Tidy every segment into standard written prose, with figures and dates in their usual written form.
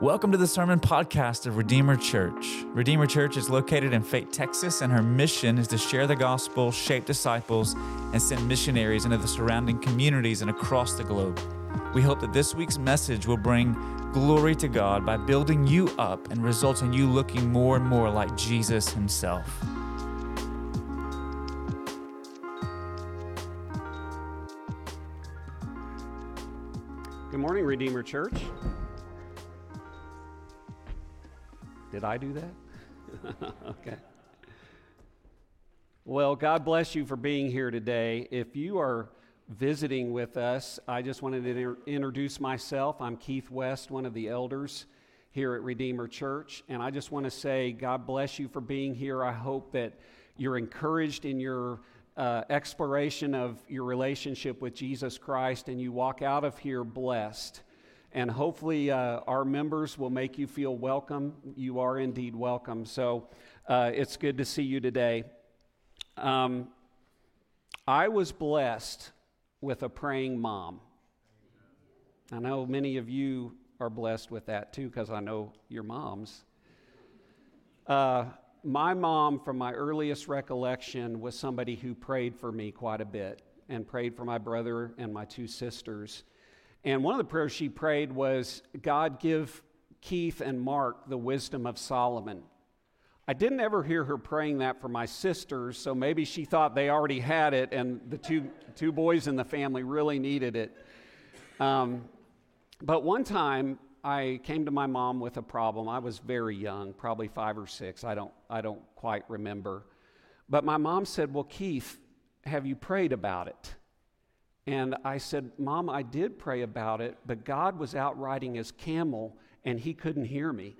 Welcome to the Sermon Podcast of Redeemer Church. Redeemer Church is located in Fate, Texas, and her mission is to share the gospel, shape disciples, and send missionaries into the surrounding communities and across the globe. We hope that this week's message will bring glory to God by building you up and result in you looking more and more like Jesus himself. Good morning, Redeemer Church. Did I do that? Okay. Well, God bless you for being here today. If you are visiting with us, I just wanted to introduce myself. I'm Keith West, one of the elders here at Redeemer Church, and I just want to say God bless you for being here. I hope that you're encouraged in your exploration of your relationship with Jesus Christ, and you walk out of here blessed. And hopefully our members will make you feel welcome. You are indeed welcome. So it's good to see you today. I was blessed with a praying mom. I know many of you are blessed with that too, because I know your moms. My mom, from my earliest recollection, was somebody who prayed for me quite a bit and prayed for my brother and my two sisters. And one of the prayers she prayed was, God, give Keith and Mark the wisdom of Solomon. I didn't ever hear her praying that for my sisters, so maybe she thought they already had it, and the two boys in the family really needed it. But one time, I came to my mom with a problem. I was very young, probably 5 or 6. I don't quite remember. But my mom said, well, Keith, have you prayed about it? And I said, Mom, I did pray about it, but God was out riding his camel, and he couldn't hear me.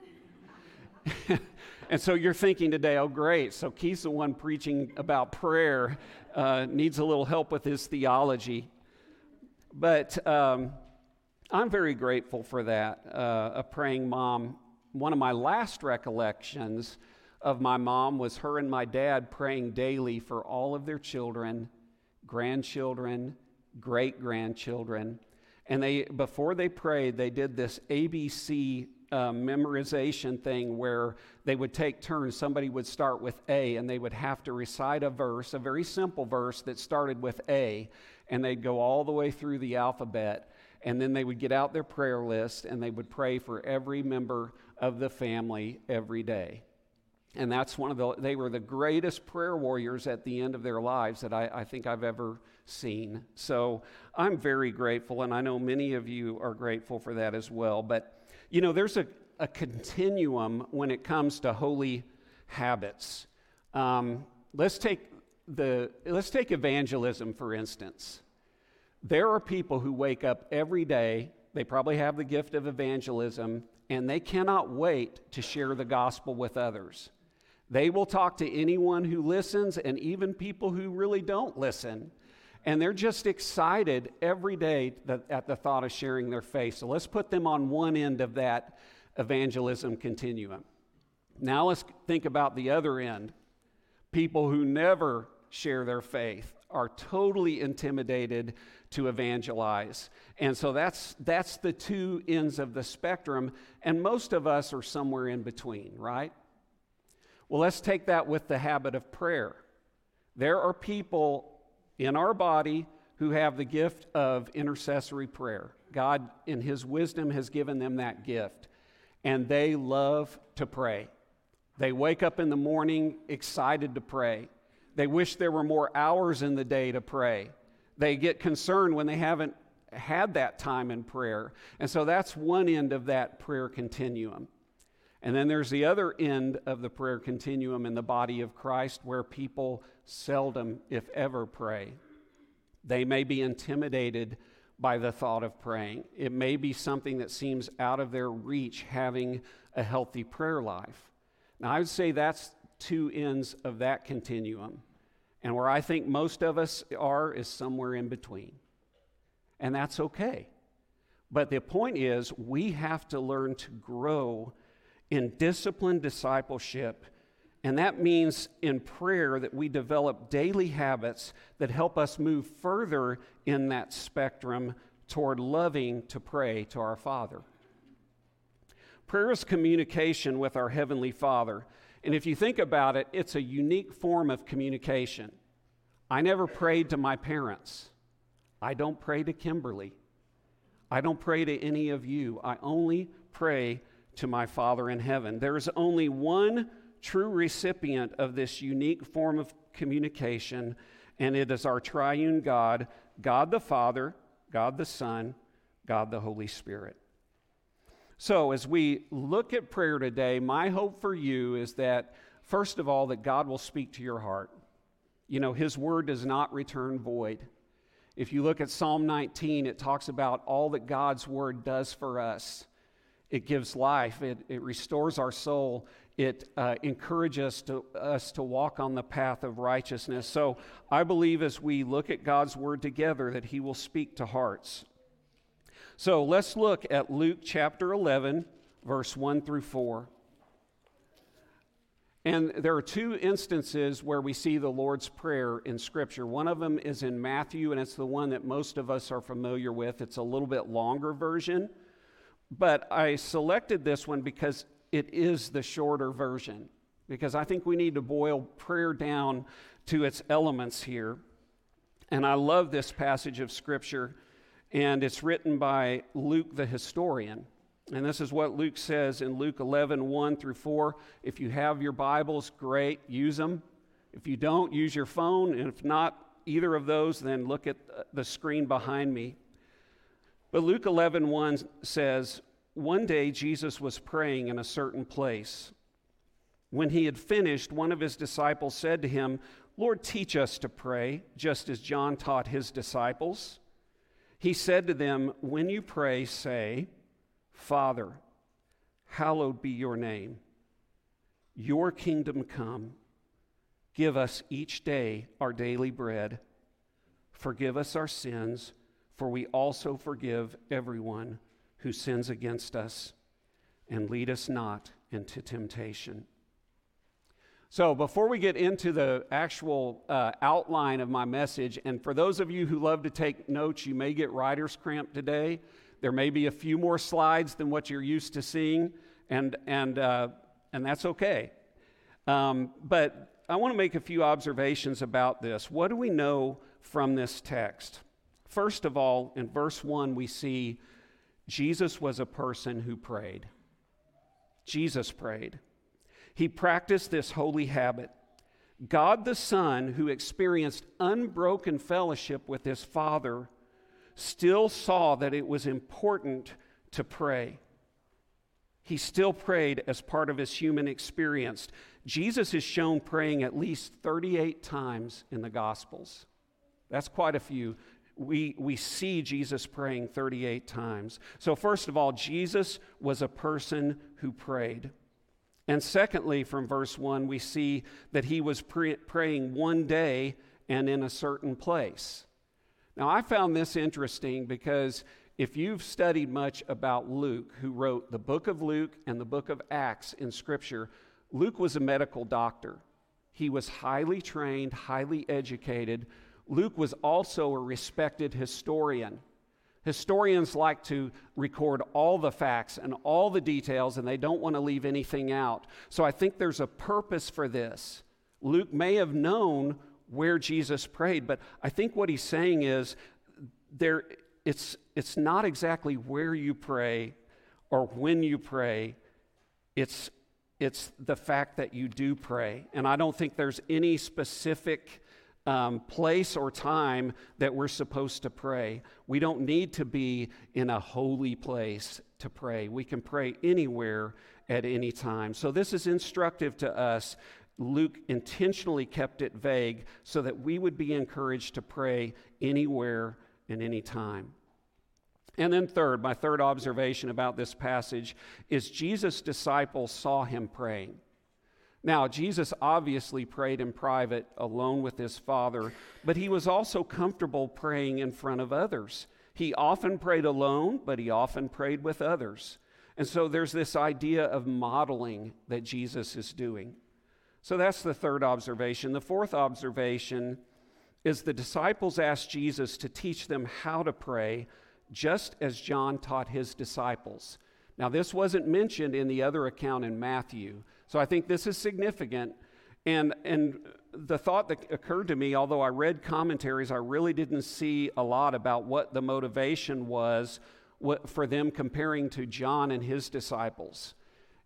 And so you're thinking today, oh, great, so Keith's the one preaching about prayer, needs a little help with his theology. But I'm very grateful for that, a praying mom. One of my last recollections of my mom was her and my dad praying daily for all of their children, grandchildren, great-grandchildren, and they, before they prayed, they did this ABC memorization thing where they would take turns. Somebody would start with A, and they would have to recite a verse, a very simple verse that started with A, and they'd go all the way through the alphabet, and then they would get out their prayer list, and they would pray for every member of the family every day. And that's they were the greatest prayer warriors at the end of their lives that I think I've ever seen. So I'm very grateful, and I know many of you are grateful for that as well. But, you know, there's a continuum when it comes to holy habits. Let's take evangelism, for instance. There are people who wake up every day, they probably have the gift of evangelism, and they cannot wait to share the gospel with others. They will talk to anyone who listens, and even people who really don't listen. And they're just excited every day at the thought of sharing their faith. So let's put them on one end of that evangelism continuum. Now let's think about the other end. People who never share their faith are totally intimidated to evangelize. And so that's the two ends of the spectrum. And most of us are somewhere in between, right? Well, let's take that with the habit of prayer. There are people in our body who have the gift of intercessory prayer. God, in his wisdom, has given them that gift, and they love to pray. They wake up in the morning excited to pray. They wish there were more hours in the day to pray. They get concerned when they haven't had that time in prayer. And so that's one end of that prayer continuum. And then there's the other end of the prayer continuum in the body of Christ, where people seldom, if ever, pray. They may be intimidated by the thought of praying. It may be something that seems out of their reach, having a healthy prayer life. Now, I would say that's two ends of that continuum. And where I think most of us are is somewhere in between. And that's okay. But the point is, we have to learn to grow in disciplined discipleship, and that means in prayer that we develop daily habits that help us move further in that spectrum toward loving to pray to our Father. Prayer is communication with our Heavenly Father. And if you think about it, it's a unique form of communication. I never prayed to my parents. I don't pray to Kimberly. I don't pray to any of you. I only pray to my Father in heaven. There is only one true recipient of this unique form of communication, and it is our triune God, God the Father, God the Son, God the Holy Spirit. So as we look at prayer today, my hope for you is that, first of all, that God will speak to your heart. You know, His word does not return void. If you look at Psalm 19, it talks about all that God's word does for us. It gives life. It restores our soul. It encourages us to walk on the path of righteousness. So I believe as we look at God's word together that He will speak to hearts. So let's look at Luke chapter 11, verse 1 through 4. And there are two instances where we see the Lord's Prayer in Scripture. One of them is in Matthew, and it's the one that most of us are familiar with. It's a little bit longer version, but I selected this one because it is the shorter version, because I think we need to boil prayer down to its elements here. And I love this passage of Scripture, and it's written by Luke the historian. And this is what Luke says in Luke 11, 1 through 4. If you have your Bibles, great, use them. If you don't, use your phone. And if not either of those, then look at the screen behind me. But Luke 11, 1 says, "One day Jesus was praying in a certain place. When He had finished, one of His disciples said to Him, 'Lord, teach us to pray, just as John taught his disciples.' He said to them, 'When you pray, say, Father, hallowed be your name. Your kingdom come. Give us each day our daily bread. Forgive us our sins, for we also forgive everyone who sins against us. And lead us not into temptation.'" So before we get into the actual outline of my message, and for those of you who love to take notes, you may get writer's cramp today. There may be a few more slides than what you're used to seeing, and that's okay. But I want to make a few observations about this. What do we know from this text? First of all, in verse 1, we see Jesus was a person who prayed. Jesus prayed. He practiced this holy habit. God the Son, who experienced unbroken fellowship with His Father, still saw that it was important to pray. He still prayed as part of His human experience. Jesus is shown praying at least 38 times in the Gospels. That's quite a few. We see Jesus praying 38 times. So first of all, Jesus was a person who prayed. And secondly, from verse 1, we see that He was praying one day and in a certain place. Now, I found this interesting because if you've studied much about Luke, who wrote the book of Luke and the book of Acts in Scripture, Luke was a medical doctor. He was highly trained, highly educated. Luke was also a respected historian. Historians like to record all the facts and all the details, and they don't want to leave anything out. So I think there's a purpose for this. Luke may have known where Jesus prayed, but I think what he's saying is it's not exactly where you pray or when you pray, it's the fact that you do pray. And I don't think there's any specific place or time that we're supposed to pray. We don't need to be in a holy place to pray. We can pray anywhere at any time. So this is instructive to us. Luke intentionally kept it vague so that we would be encouraged to pray anywhere and any time. And then third, my third observation about this passage is Jesus' disciples saw Him praying. Now, Jesus obviously prayed in private alone with His Father, but He was also comfortable praying in front of others. He often prayed alone, but He often prayed with others. And so there's this idea of modeling that Jesus is doing. So that's the third observation. The fourth observation is the disciples asked Jesus to teach them how to pray, just as John taught his disciples. Now, this wasn't mentioned in the other account in Matthew, so I think this is significant. And the thought that occurred to me, although I read commentaries, I really didn't see a lot about what the motivation was for them comparing to John and his disciples.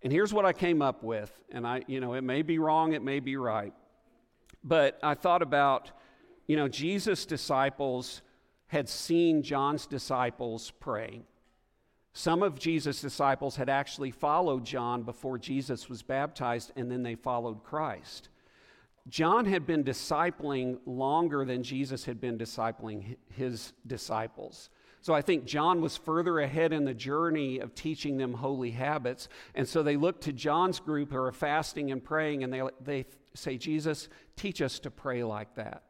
And here's what I came up with, and I, you know, it may be wrong, it may be right, but I thought about, you know, Jesus' disciples had seen John's disciples praying. Some of Jesus' disciples had actually followed John before Jesus was baptized, and then they followed Christ. John had been discipling longer than Jesus had been discipling his disciples. So I think John was further ahead in the journey of teaching them holy habits, and so they look to John's group who are fasting and praying, and they say, Jesus, teach us to pray like that.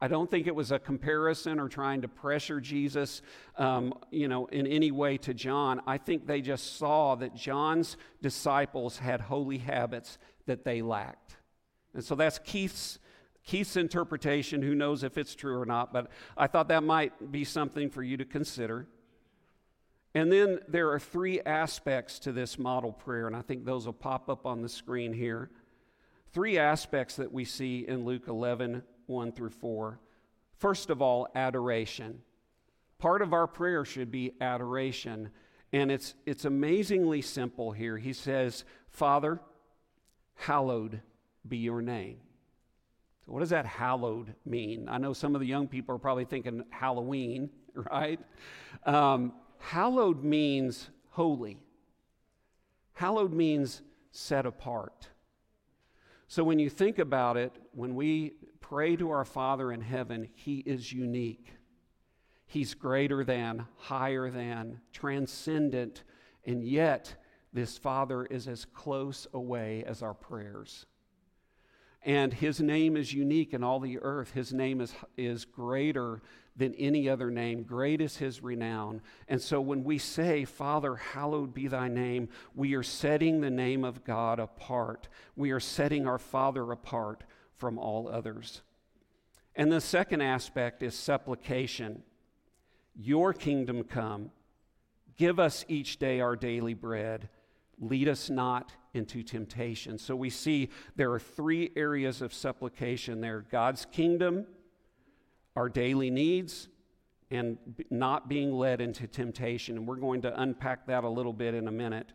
I don't think it was a comparison or trying to pressure Jesus, in any way to John. I think they just saw that John's disciples had holy habits that they lacked. And so that's Keith's interpretation. Who knows if it's true or not, but I thought that might be something for you to consider. And then there are three aspects to this model prayer, and I think those will pop up on the screen here. Three aspects that we see in Luke 11:1-4. First of all, adoration. Part of our prayer should be adoration, and it's amazingly simple here. He says, Father, hallowed be your name. So what does that hallowed mean? I know some of the young people are probably thinking Halloween, right? Hallowed means holy. Hallowed means set apart. So when you think about it, when we pray to our Father in heaven, He is unique. He's greater than, higher than, transcendent, and yet this Father is as close away as our prayers. And His name is unique in all the earth. His name is greater than any other name. Great is His renown. And so when we say, Father, hallowed be thy name, we are setting the name of God apart. We are setting our Father apart from all others. And the second aspect is supplication. Your kingdom come. Give us each day our daily bread. Lead us not into temptation. So we see there are three areas of supplication there: God's kingdom, our daily needs, and not being led into temptation. And we're going to unpack that a little bit in a minute.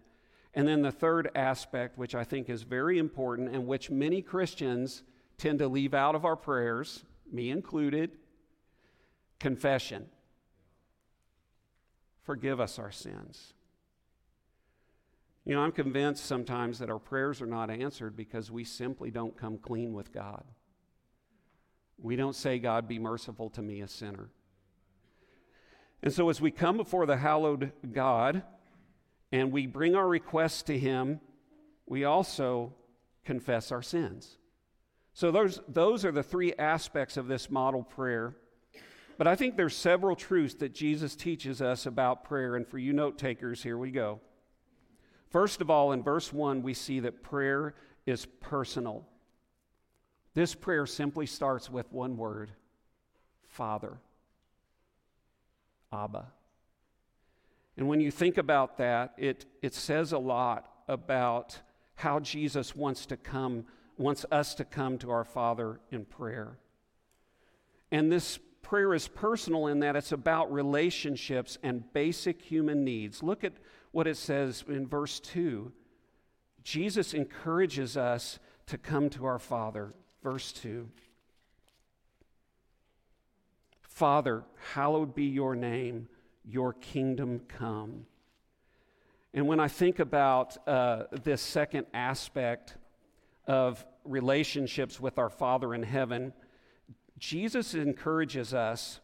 And then the third aspect, which I think is very important and which many Christians tend to leave out of our prayers, me included, confession. Forgive us our sins. You know, I'm convinced sometimes that our prayers are not answered because we simply don't come clean with God. We don't say, God, be merciful to me, a sinner. And so as we come before the hallowed God and we bring our requests to Him, we also confess our sins. So those are the three aspects of this model prayer. But I think there's several truths that Jesus teaches us about prayer. And for you note takers, here we go. First of all, in verse 1, we see that prayer is personal. This prayer simply starts with one word: Father, Abba. And when you think about that, it says a lot about how Jesus wants us to come to our Father in prayer. And this prayer is personal in that it's about relationships and basic human needs. Look at what it says in verse 2. Jesus encourages us to come to our Father. Verse 2. Father, hallowed be your name, your kingdom come. And when I think about this second aspect of relationships with our Father in heaven, Jesus encourages us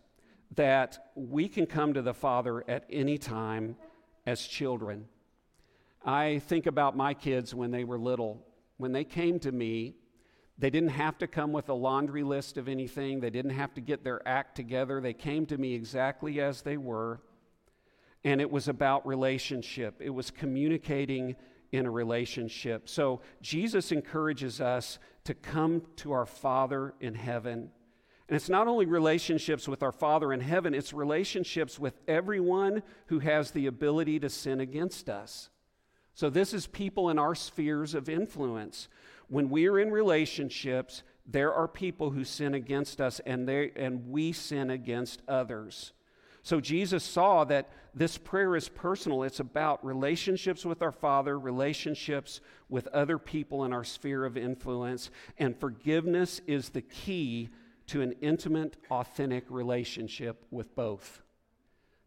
that we can come to the Father at any time as children. I think about my kids when they were little. When they came to me, they didn't have to come with a laundry list of anything. They didn't have to get their act together. They came to me exactly as they were, and it was about relationship. It was communicating in a relationship. So Jesus encourages us to come to our Father in heaven. And it's not only relationships with our Father in heaven, it's relationships with everyone who has the ability to sin against us. So this is people in our spheres of influence. When we are in relationships, there are people who sin against us, and we sin against others. So Jesus saw that this prayer is personal. It's about relationships with our Father, relationships with other people in our sphere of influence, and forgiveness is the key to an intimate, authentic relationship with both.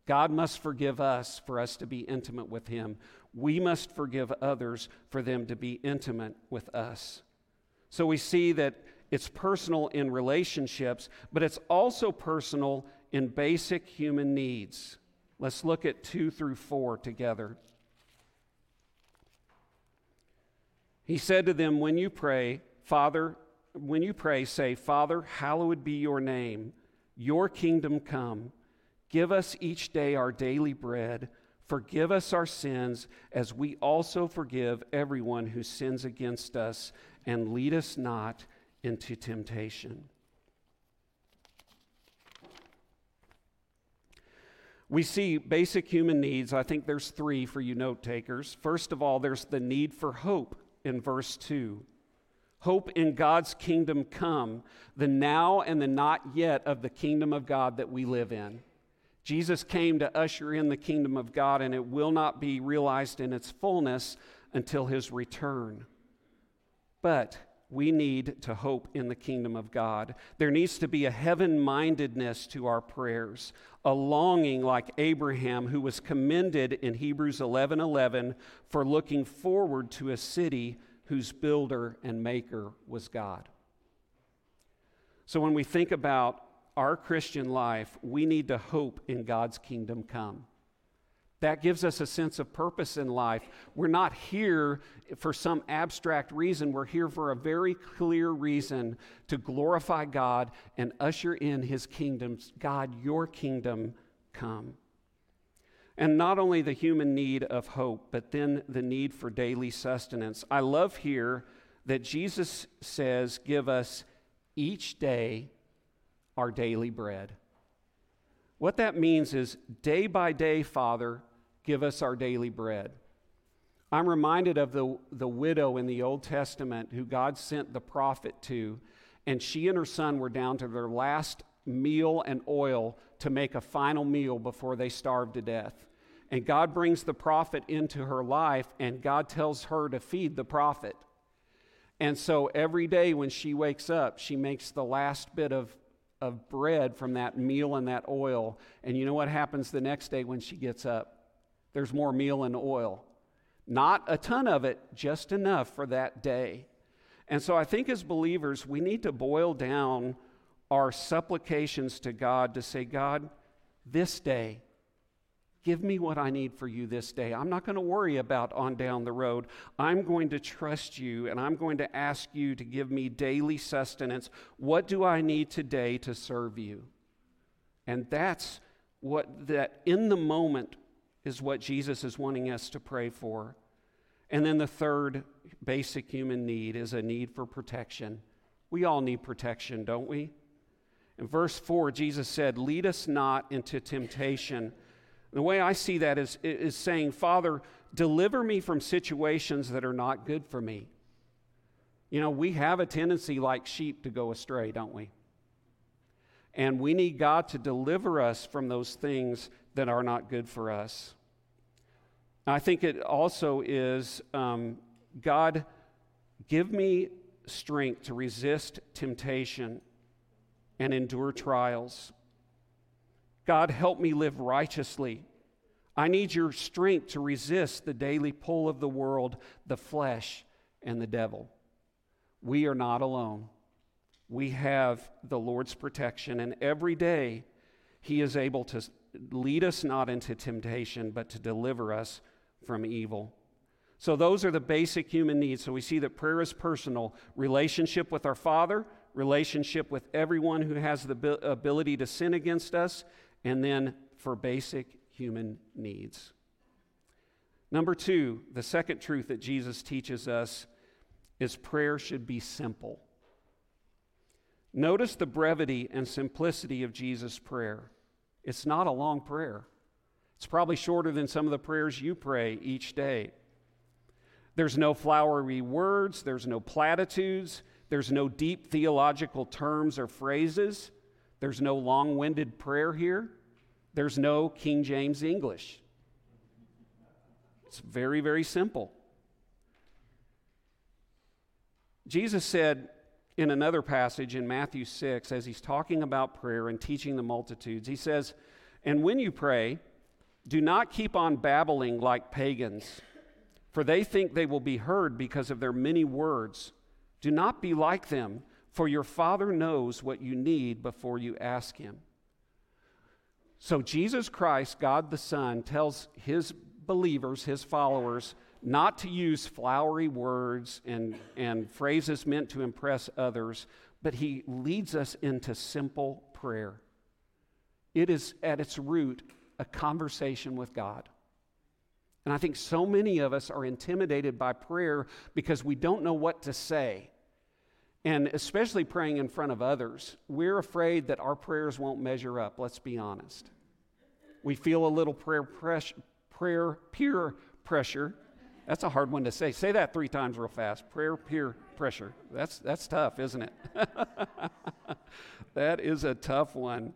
God must forgive us for us to be intimate with Him. We must forgive others for them to be intimate with us. So we see that it's personal in relationships, but it's also personal in basic human needs. Let's look at 2 through 4 together. He said to them, when you pray, say, Father, hallowed be your name. Your kingdom come. Give us each day our daily bread. Forgive us our sins, as we also forgive everyone who sins against us. And lead us not into temptation. We see basic human needs. I think there's 3 for you note takers. First of all, there's the need for hope in verse 2. Hope in God's kingdom come, the now and the not yet of the kingdom of God that we live in. Jesus came to usher in the kingdom of God, and it will not be realized in its fullness until His return. But we need to hope in the kingdom of God. There needs to be a heaven-mindedness to our prayers, a longing like Abraham, who was commended in Hebrews 11:11 for looking forward to a city whose builder and maker was God. So when we think about our Christian life, we need to hope in God's kingdom come. That gives us a sense of purpose in life. We're not here for some abstract reason. We're here for a very clear reason, to glorify God and usher in His kingdoms. God, your kingdom come. And not only the human need of hope, but then the need for daily sustenance. I love here that Jesus says, give us each day our daily bread. What that means is, day by day, Father, give us our daily bread. I'm reminded of the widow in the Old Testament who God sent the prophet to, and she and her son were down to their last meal and oil to make a final meal before they starved to death. And God brings the prophet into her life, and God tells her to feed the prophet. And so every day when she wakes up, she makes the last bit of bread from that meal and that oil. And you know what happens the next day when she gets up? There's more meal and oil. Not a ton of it, just enough for that day. And so I think as believers, we need to boil down our supplications to God to say, God, this day, give me what I need for you this day. I'm not going to worry about on down the road. I'm going to trust you, and I'm going to ask you to give me daily sustenance. What do I need today to serve you? And that's what that in the moment is what Jesus is wanting us to pray for. And then the third basic human need is a need for protection. We all need protection, don't we? In verse 4, Jesus said, lead us not into temptation. The way I see that is saying, Father, deliver me from situations that are not good for me. You know, we have a tendency like sheep to go astray, don't we? And we need God to deliver us from those things that are not good for us. I think it also is, God, give me strength to resist temptation and endure trials. God, help me live righteously. I need your strength to resist the daily pull of the world, the flesh, and the devil. We are not alone. We have the Lord's protection, and every day He is able to lead us not into temptation, but to deliver us from evil. So those are the basic human needs. So we see that prayer is personal, relationship with our Father, relationship with everyone who has the ability to sin against us, and then for basic human needs. Number 2, the second truth that Jesus teaches us is prayer should be simple. Notice the brevity and simplicity of Jesus' prayer. It's not a long prayer. It's probably shorter than some of the prayers you pray each day. There's no flowery words, there's no platitudes, there's no deep theological terms or phrases, there's no long-winded prayer here, there's no King James English. It's very, very simple. Jesus said in another passage in Matthew 6, as he's talking about prayer and teaching the multitudes, he says, "And when you pray, do not keep on babbling like pagans, for they think they will be heard because of their many words. Do not be like them, for your Father knows what you need before you ask Him." So Jesus Christ, God the Son, tells His believers, His followers, not to use flowery words and phrases meant to impress others, but He leads us into simple prayer. It is, at its root, a conversation with God. And I think so many of us are intimidated by prayer because we don't know what to say. And especially praying in front of others, we're afraid that our prayers won't measure up, let's be honest. We feel a little peer pressure. That's a hard one to say. Say that 3 times real fast. Prayer peer pressure. That's tough, isn't it? That is a tough one.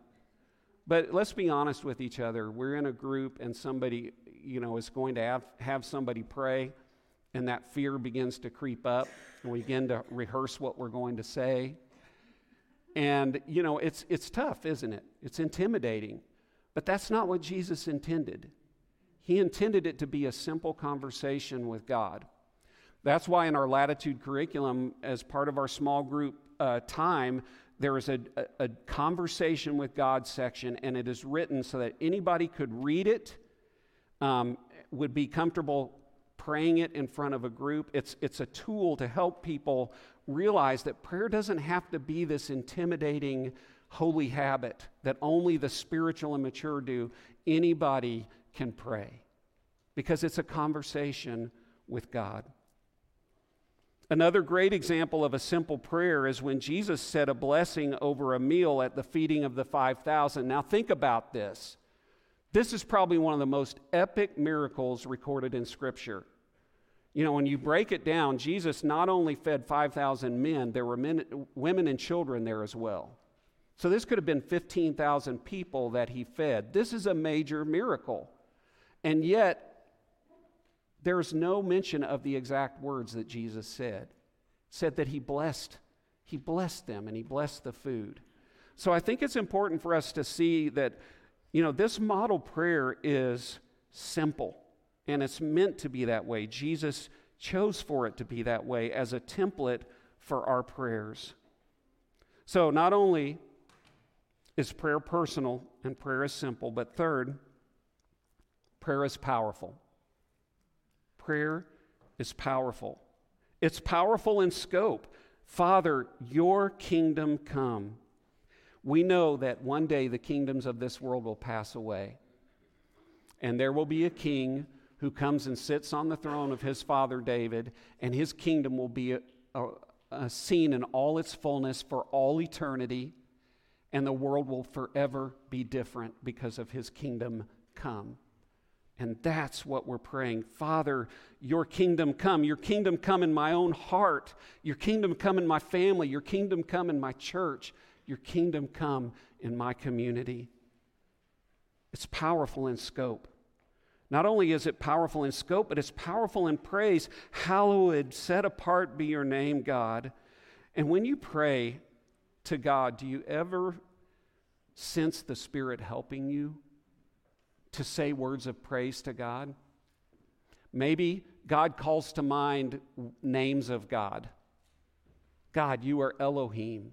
But let's be honest with each other. We're in a group and somebody, is going to have somebody pray, and that fear begins to creep up, and we begin to rehearse what we're going to say. And, it's tough, isn't it? It's intimidating. But that's not what Jesus intended. He intended it to be a simple conversation with God. That's why in our Latitude curriculum, as part of our small group time, there is a conversation with God section, and it is written so that anybody could read it, would be comfortable praying it in front of a group. It's a tool to help people realize that prayer doesn't have to be this intimidating holy habit that only the spiritual and mature do. Anybody can pray because it's a conversation with God. Another great example of a simple prayer is when Jesus said a blessing over a meal at the feeding of the 5,000. Now think about this. This is probably one of the most epic miracles recorded in Scripture. When you break it down, Jesus not only fed 5,000 men, there were women and children there as well. So this could have been 15,000 people that he fed. This is a major miracle. And yet, there's no mention of the exact words that Jesus said. He said that he blessed them and he blessed the food. So I think it's important for us to see that, this model prayer is simple and it's meant to be that way. Jesus chose for it to be that way as a template for our prayers. So not only is prayer personal and prayer is simple, but third, prayer is powerful. Prayer is powerful. It's powerful in scope. Father, your kingdom come. We know that one day the kingdoms of this world will pass away, and there will be a king who comes and sits on the throne of his father David, and his kingdom will be seen in all its fullness for all eternity, and the world will forever be different because of his kingdom come. And that's what we're praying. Father, your kingdom come. Your kingdom come in my own heart. Your kingdom come in my family. Your kingdom come in my church. Your kingdom come in my community. It's powerful in scope. Not only is it powerful in scope, but it's powerful in praise. Hallowed, set apart be your name, God. And when you pray to God, do you ever sense the Spirit helping you to say words of praise to God? Maybe God calls to mind names of God. God, you are Elohim.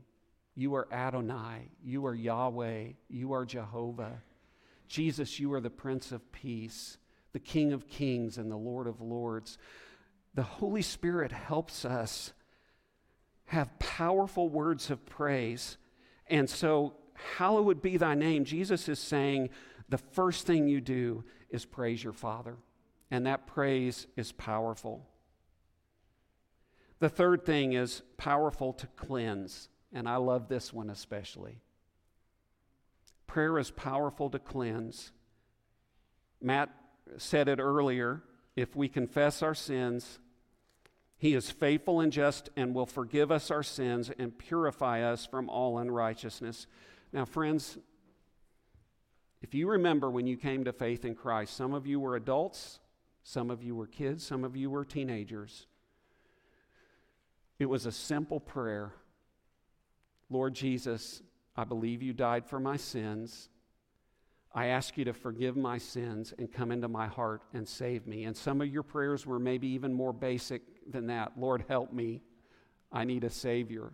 You are Adonai. You are Yahweh. You are Jehovah. Jesus, you are the Prince of Peace, the King of Kings and the Lord of Lords. The Holy Spirit helps us have powerful words of praise. And so, hallowed be thy name. Jesus is saying, the first thing you do is praise your Father, and that praise is powerful. The third thing is powerful to cleanse, and I love this one especially. Prayer is powerful to cleanse. Matt said it earlier, if we confess our sins, He is faithful and just and will forgive us our sins and purify us from all unrighteousness. Now, friends, if you remember when you came to faith in Christ, some of you were adults, some of you were kids, some of you were teenagers. It was a simple prayer. Lord Jesus, I believe you died for my sins. I ask you to forgive my sins and come into my heart and save me. And some of your prayers were maybe even more basic than that. Lord, help me. I need a Savior.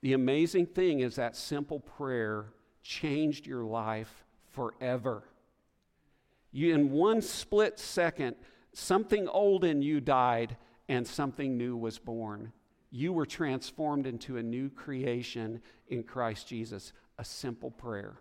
The amazing thing is that simple prayer changed your life forever. You, in one split second, something old in you died and something new was born. You were transformed into a new creation in Christ Jesus. A simple prayer.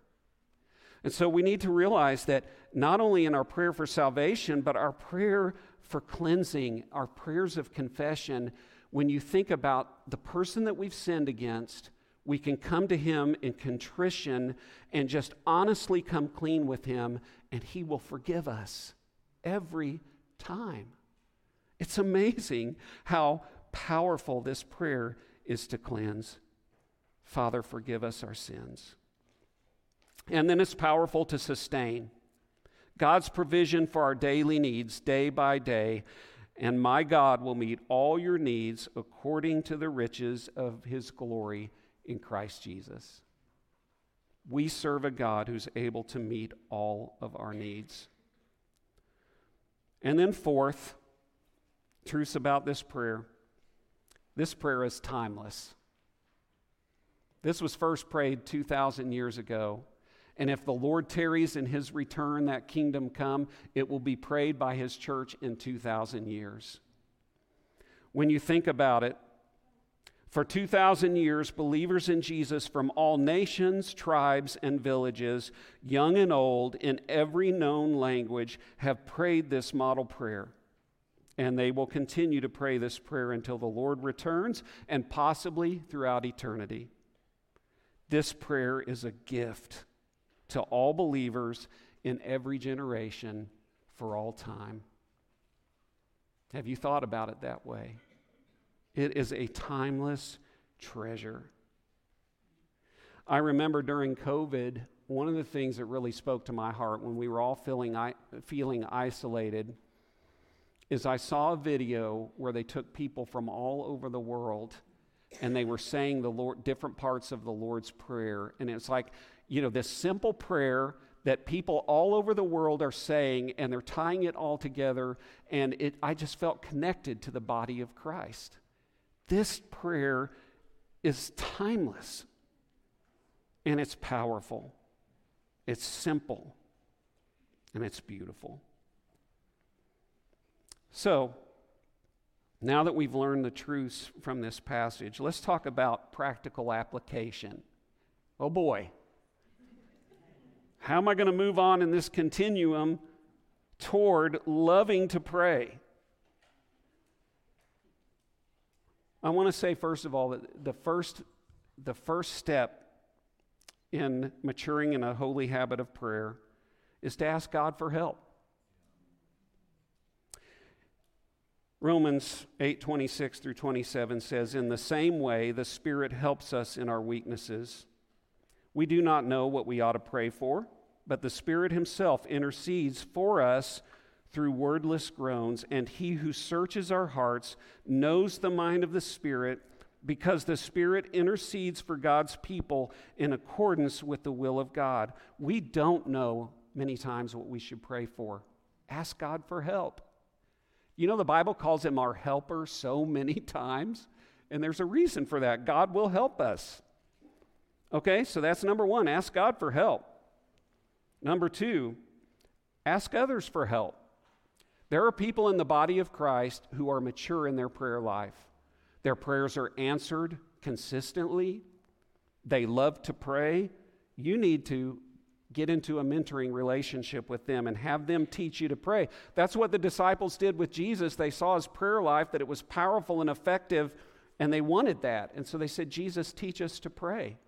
And so we need to realize that not only in our prayer for salvation, but our prayer for cleansing, our prayers of confession, when you think about the person that we've sinned against, we can come to him in contrition and just honestly come clean with him, and he will forgive us every time. It's amazing how powerful this prayer is to cleanse. Father, forgive us our sins. And then it's powerful to sustain. God's provision for our daily needs day by day. And my God will meet all your needs according to the riches of his glory in Christ Jesus. We serve a God who's able to meet all of our needs. And then fourth, truth about this prayer. This prayer is timeless. This was first prayed 2,000 years ago. And if the Lord tarries in his return, that kingdom come, it will be prayed by his church in 2,000 years. When you think about it, for 2,000 years, believers in Jesus from all nations, tribes, and villages, young and old, in every known language, have prayed this model prayer. And they will continue to pray this prayer until the Lord returns and possibly throughout eternity. This prayer is a gift to all believers in every generation for all time. Have you thought about it that way? It is a timeless treasure. I remember during COVID, one of the things that really spoke to my heart when we were all feeling isolated is I saw a video where they took people from all over the world and they were saying the Lord, different parts of the Lord's Prayer. And it's like, you know, this simple prayer that people all over the world are saying, and they're tying it all together, and I just felt connected to the body of Christ. This prayer is timeless, and it's powerful, it's simple, and it's beautiful. So, now that we've learned the truths from this passage, let's talk about practical application. Oh boy. How am I going to move on in this continuum toward loving to pray? I want to say, first of all, that the first step in maturing in a holy habit of prayer is to ask God for help. Romans 8:26 through 27 says, "In the same way, the Spirit helps us in our weaknesses. We do not know what we ought to pray for, but the Spirit himself intercedes for us through wordless groans, and he who searches our hearts knows the mind of the Spirit, because the Spirit intercedes for God's people in accordance with the will of God." We don't know many times what we should pray for. Ask God for help. You know, the Bible calls him our helper so many times, and there's a reason for that. God will help us. Okay, so that's number one, ask God for help. Number two, ask others for help. There are people in the body of Christ who are mature in their prayer life. Their prayers are answered consistently. They love to pray. You need to get into a mentoring relationship with them and have them teach you to pray. That's what the disciples did with Jesus. They saw his prayer life, that it was powerful and effective, and they wanted that. And so they said, Jesus, teach us to pray.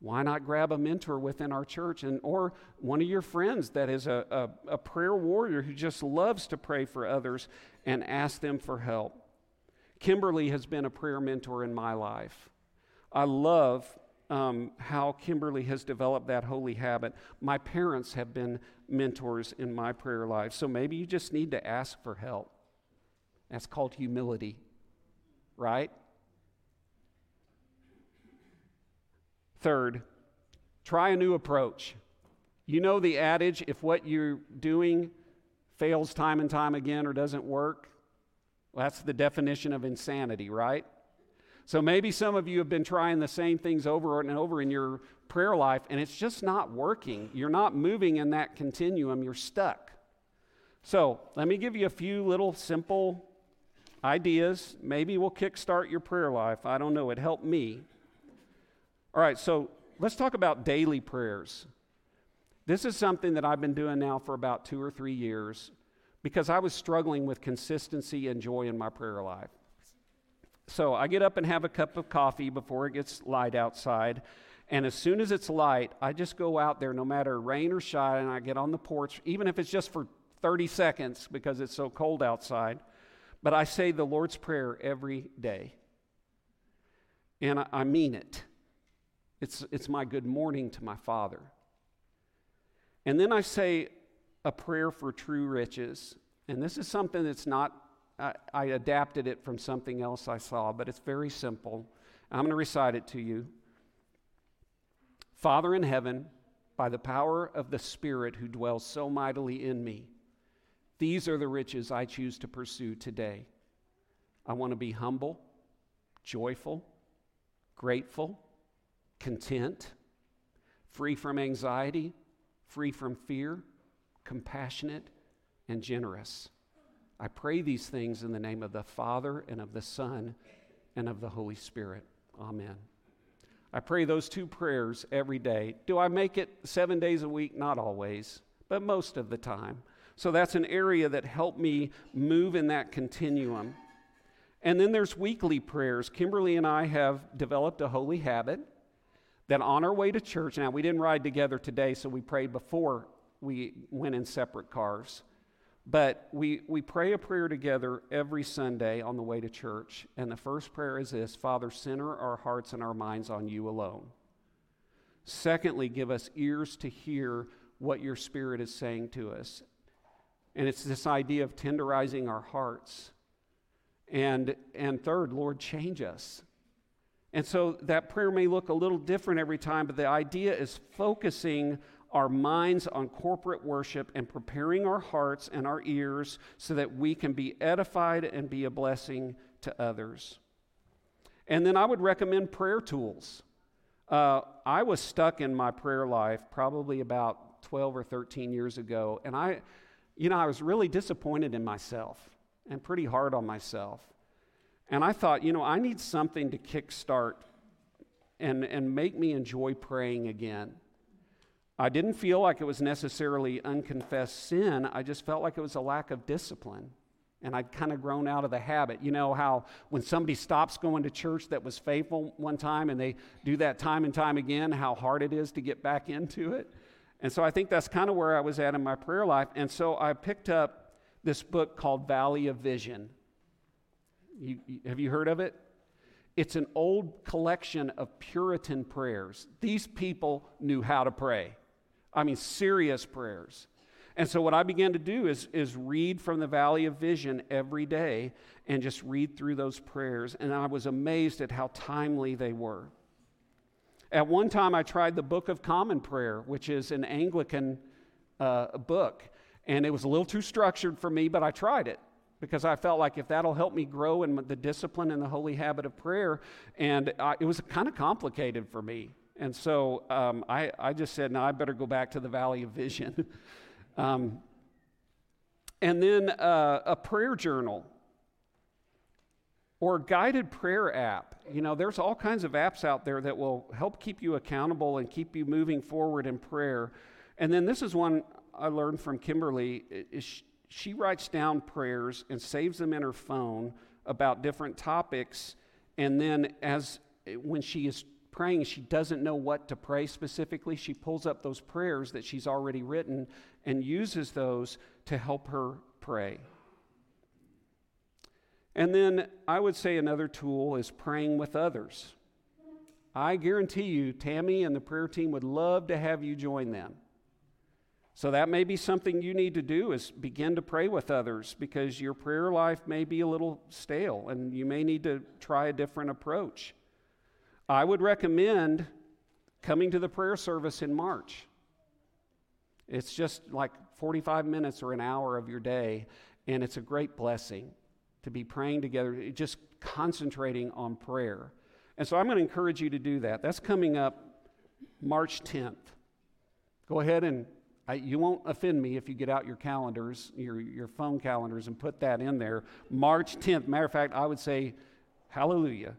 Why not grab a mentor within our church or one of your friends that is a prayer warrior who just loves to pray for others and ask them for help? Kimberly has been a prayer mentor in my life. I love how Kimberly has developed that holy habit. My parents have been mentors in my prayer life. So maybe you just need to ask for help. That's called humility, right? Third, try a new approach. You know the adage, if what you're doing fails time and time again or doesn't work, well, that's the definition of insanity, right? So maybe some of you have been trying the same things over and over in your prayer life, and it's just not working. You're not moving in that continuum. You're stuck. So let me give you a few little simple ideas. Maybe we'll kickstart your prayer life. I don't know. It helped me. All right, so let's talk about daily prayers. This is something that I've been doing now for about 2 or 3 years because I was struggling with consistency and joy in my prayer life. So I get up and have a cup of coffee before it gets light outside. And as soon as it's light, I just go out there, no matter rain or shine, and I get on the porch, even if it's just for 30 seconds because it's so cold outside. But I say the Lord's Prayer every day. And I mean it. It's my good morning to my Father. And then I say a prayer for true riches. And this is something that's not, I adapted it from something else I saw, but it's very simple. I'm going to recite it to you. Father in heaven, by the power of the Spirit who dwells so mightily in me, these are the riches I choose to pursue today. I want to be humble, joyful, grateful, content, free from anxiety, free from fear, compassionate, and generous. I pray these things in the name of the Father and of the Son and of the Holy Spirit. Amen. I pray those two prayers every day. Do I make it 7 days a week? Not always, but most of the time. So that's an area that helped me move in that continuum. And then there's weekly prayers. Kimberly and I have developed a holy habit that on our way to church, now we didn't ride together today, so we prayed before we went in separate cars. But we pray a prayer together every Sunday on the way to church. And the first prayer is this: Father, center our hearts and our minds on you alone. Secondly, give us ears to hear what your Spirit is saying to us. And it's this idea of tenderizing our hearts. And third, Lord, change us. And so that prayer may look a little different every time, but the idea is focusing our minds on corporate worship and preparing our hearts and our ears so that we can be edified and be a blessing to others. And then I would recommend prayer tools. I was stuck in my prayer life probably about 12 or 13 years ago, and I was really disappointed in myself and pretty hard on myself. And I thought, I need something to kickstart and make me enjoy praying again. I didn't feel like it was necessarily unconfessed sin. I just felt like it was a lack of discipline, and I'd kind of grown out of the habit. You know how when somebody stops going to church that was faithful one time and they do that time and time again, how hard it is to get back into it? And so I think that's kind of where I was at in my prayer life. And so I picked up this book called Valley of Vision. Have you heard of it? It's an old collection of Puritan prayers. These people knew how to pray. I mean, serious prayers. And so what I began to do is read from the Valley of Vision every day and just read through those prayers, and I was amazed at how timely they were. At one time, I tried the Book of Common Prayer, which is an Anglican book, and it was a little too structured for me, but I tried it because I felt like if that'll help me grow in the discipline and the holy habit of prayer, and it was kind of complicated for me. And so I just said, no, I better go back to the Valley of Vision. And then a prayer journal or a guided prayer app. There's all kinds of apps out there that will help keep you accountable and keep you moving forward in prayer. And then this is one I learned from Kimberly. She writes down prayers and saves them in her phone about different topics. And then when she is praying, she doesn't know what to pray specifically. She pulls up those prayers that she's already written and uses those to help her pray. And then I would say another tool is praying with others. I guarantee you, Tammy and the prayer team would love to have you join them. So that may be something you need to do, is begin to pray with others, because your prayer life may be a little stale and you may need to try a different approach. I would recommend coming to the prayer service in March. It's just like 45 minutes or an hour of your day, and it's a great blessing to be praying together, just concentrating on prayer. And so I'm going to encourage you to do that. That's coming up March 10th. Go ahead and you won't offend me if you get out your calendars, your phone calendars, and put that in there. March 10th. Matter of fact, I would say, hallelujah.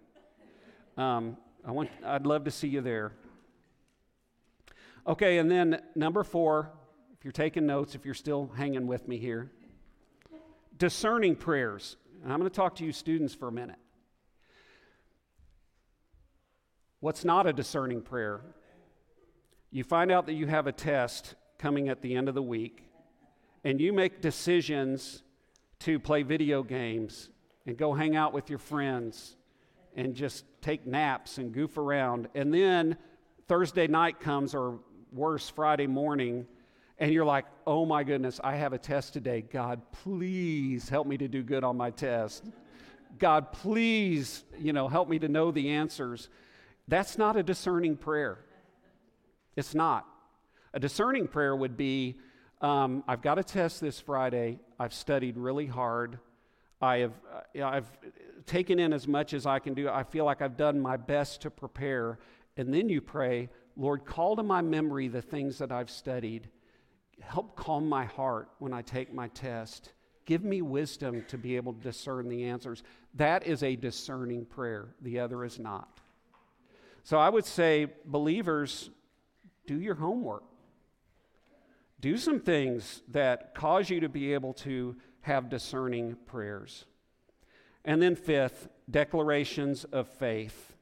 I'd love to see you there. Okay, and then number 4, if you're taking notes, if you're still hanging with me here, discerning prayers. And I'm going to talk to you students for a minute. What's not a discerning prayer? You find out that you have a test coming at the end of the week, and you make decisions to play video games and go hang out with your friends and just take naps and goof around. And then Thursday night comes, or worse, Friday morning, and you're like, oh my goodness, I have a test today. God, please help me to do good on my test. God, please, help me to know the answers. That's not a discerning prayer. It's not. A discerning prayer would be, I've got a test this Friday. I've studied really hard. I've taken in as much as I can do. I feel like I've done my best to prepare. And then you pray, Lord, call to my memory the things that I've studied. Help calm my heart when I take my test. Give me wisdom to be able to discern the answers. That is a discerning prayer. The other is not. So I would say, believers, do your homework. Do some things that cause you to be able to have discerning prayers. And then 5th, declarations of faith.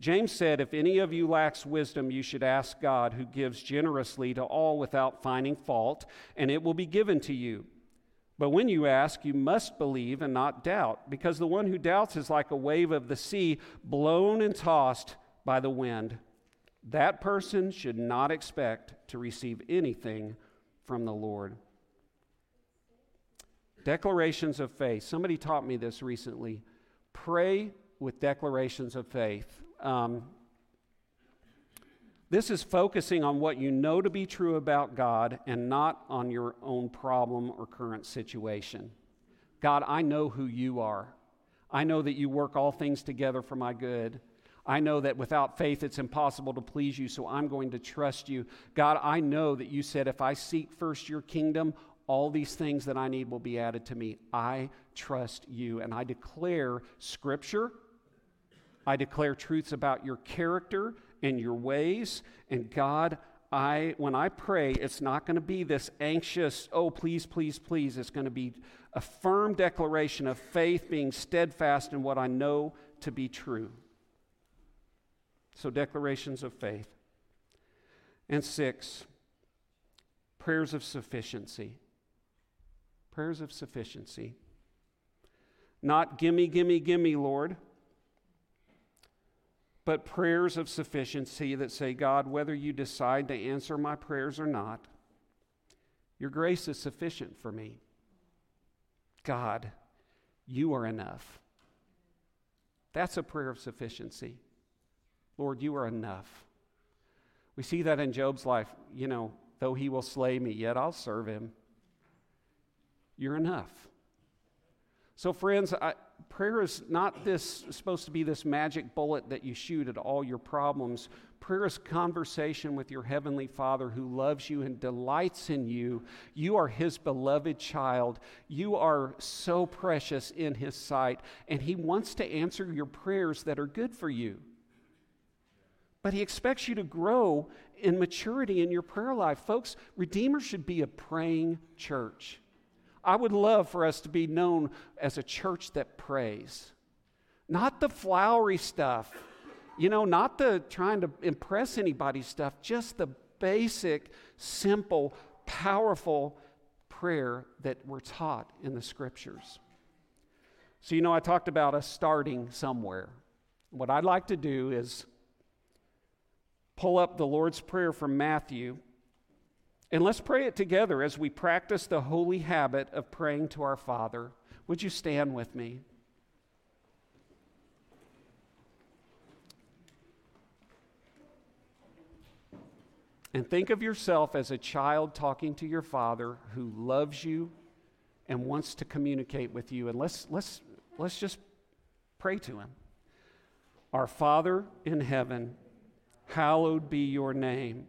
James said, if any of you lacks wisdom, you should ask God, who gives generously to all without finding fault, and it will be given to you. But when you ask, you must believe and not doubt, because the one who doubts is like a wave of the sea, blown and tossed by the wind. That person should not expect to receive anything from the Lord. Declarations of faith. Somebody taught me this recently. Pray with declarations of faith. This is focusing on what you know to be true about God and not on your own problem or current situation. God, I know who you are. I know that you work all things together for my good. I know that without faith it's impossible to please you, so I'm going to trust you. God, I know that you said if I seek first your kingdom, all these things that I need will be added to me. I trust you, and I declare Scripture. I declare truths about your character and your ways. And God, when I pray, it's not going to be this anxious, oh, please, please, please. It's going to be a firm declaration of faith, being steadfast in what I know to be true. So declarations of faith. And 6, prayers of sufficiency. Prayers of sufficiency. Not gimme, gimme, gimme, Lord, but prayers of sufficiency that say, God, whether you decide to answer my prayers or not, your grace is sufficient for me. God, you are enough. That's a prayer of sufficiency. Lord, you are enough. We see that in Job's life. Though he will slay me, yet I'll serve him. You're enough. So friends, prayer is not supposed to be this magic bullet that you shoot at all your problems. Prayer is conversation with your Heavenly Father, who loves you and delights in you. You are his beloved child. You are so precious in his sight, and he wants to answer your prayers that are good for you. But he expects you to grow in maturity in your prayer life. Folks, Redeemer should be a praying church. I would love for us to be known as a church that prays. Not the flowery stuff, not the trying to impress anybody stuff, just the basic, simple, powerful prayer that we're taught in the Scriptures. So, you know, I talked about us starting somewhere. What I'd like to do is pull up the Lord's Prayer from Matthew, and let's pray it together as we practice the holy habit of praying to our Father. Would you stand with me? And think of yourself as a child talking to your Father who loves you and wants to communicate with you. And let's just pray to Him. Our Father in heaven, hallowed be your name.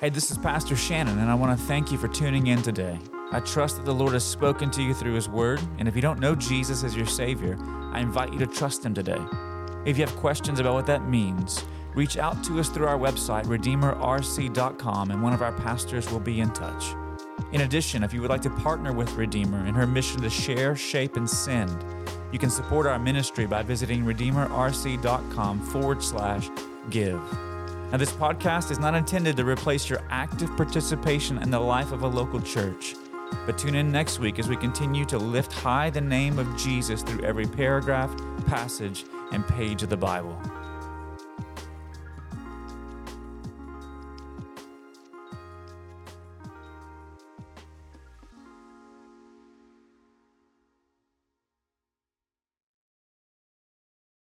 Hey, this is Pastor Shannon, and I want to thank you for tuning in today. I trust that the Lord has spoken to you through His Word, and if you don't know Jesus as your Savior, I invite you to trust Him today. If you have questions about what that means, reach out to us through our website, RedeemerRC.com, and one of our pastors will be in touch. In addition, if you would like to partner with Redeemer in her mission to share, shape, and send, you can support our ministry by visiting RedeemerRC.com/give. Now, this podcast is not intended to replace your active participation in the life of a local church, but tune in next week as we continue to lift high the name of Jesus through every paragraph, passage, and page of the Bible.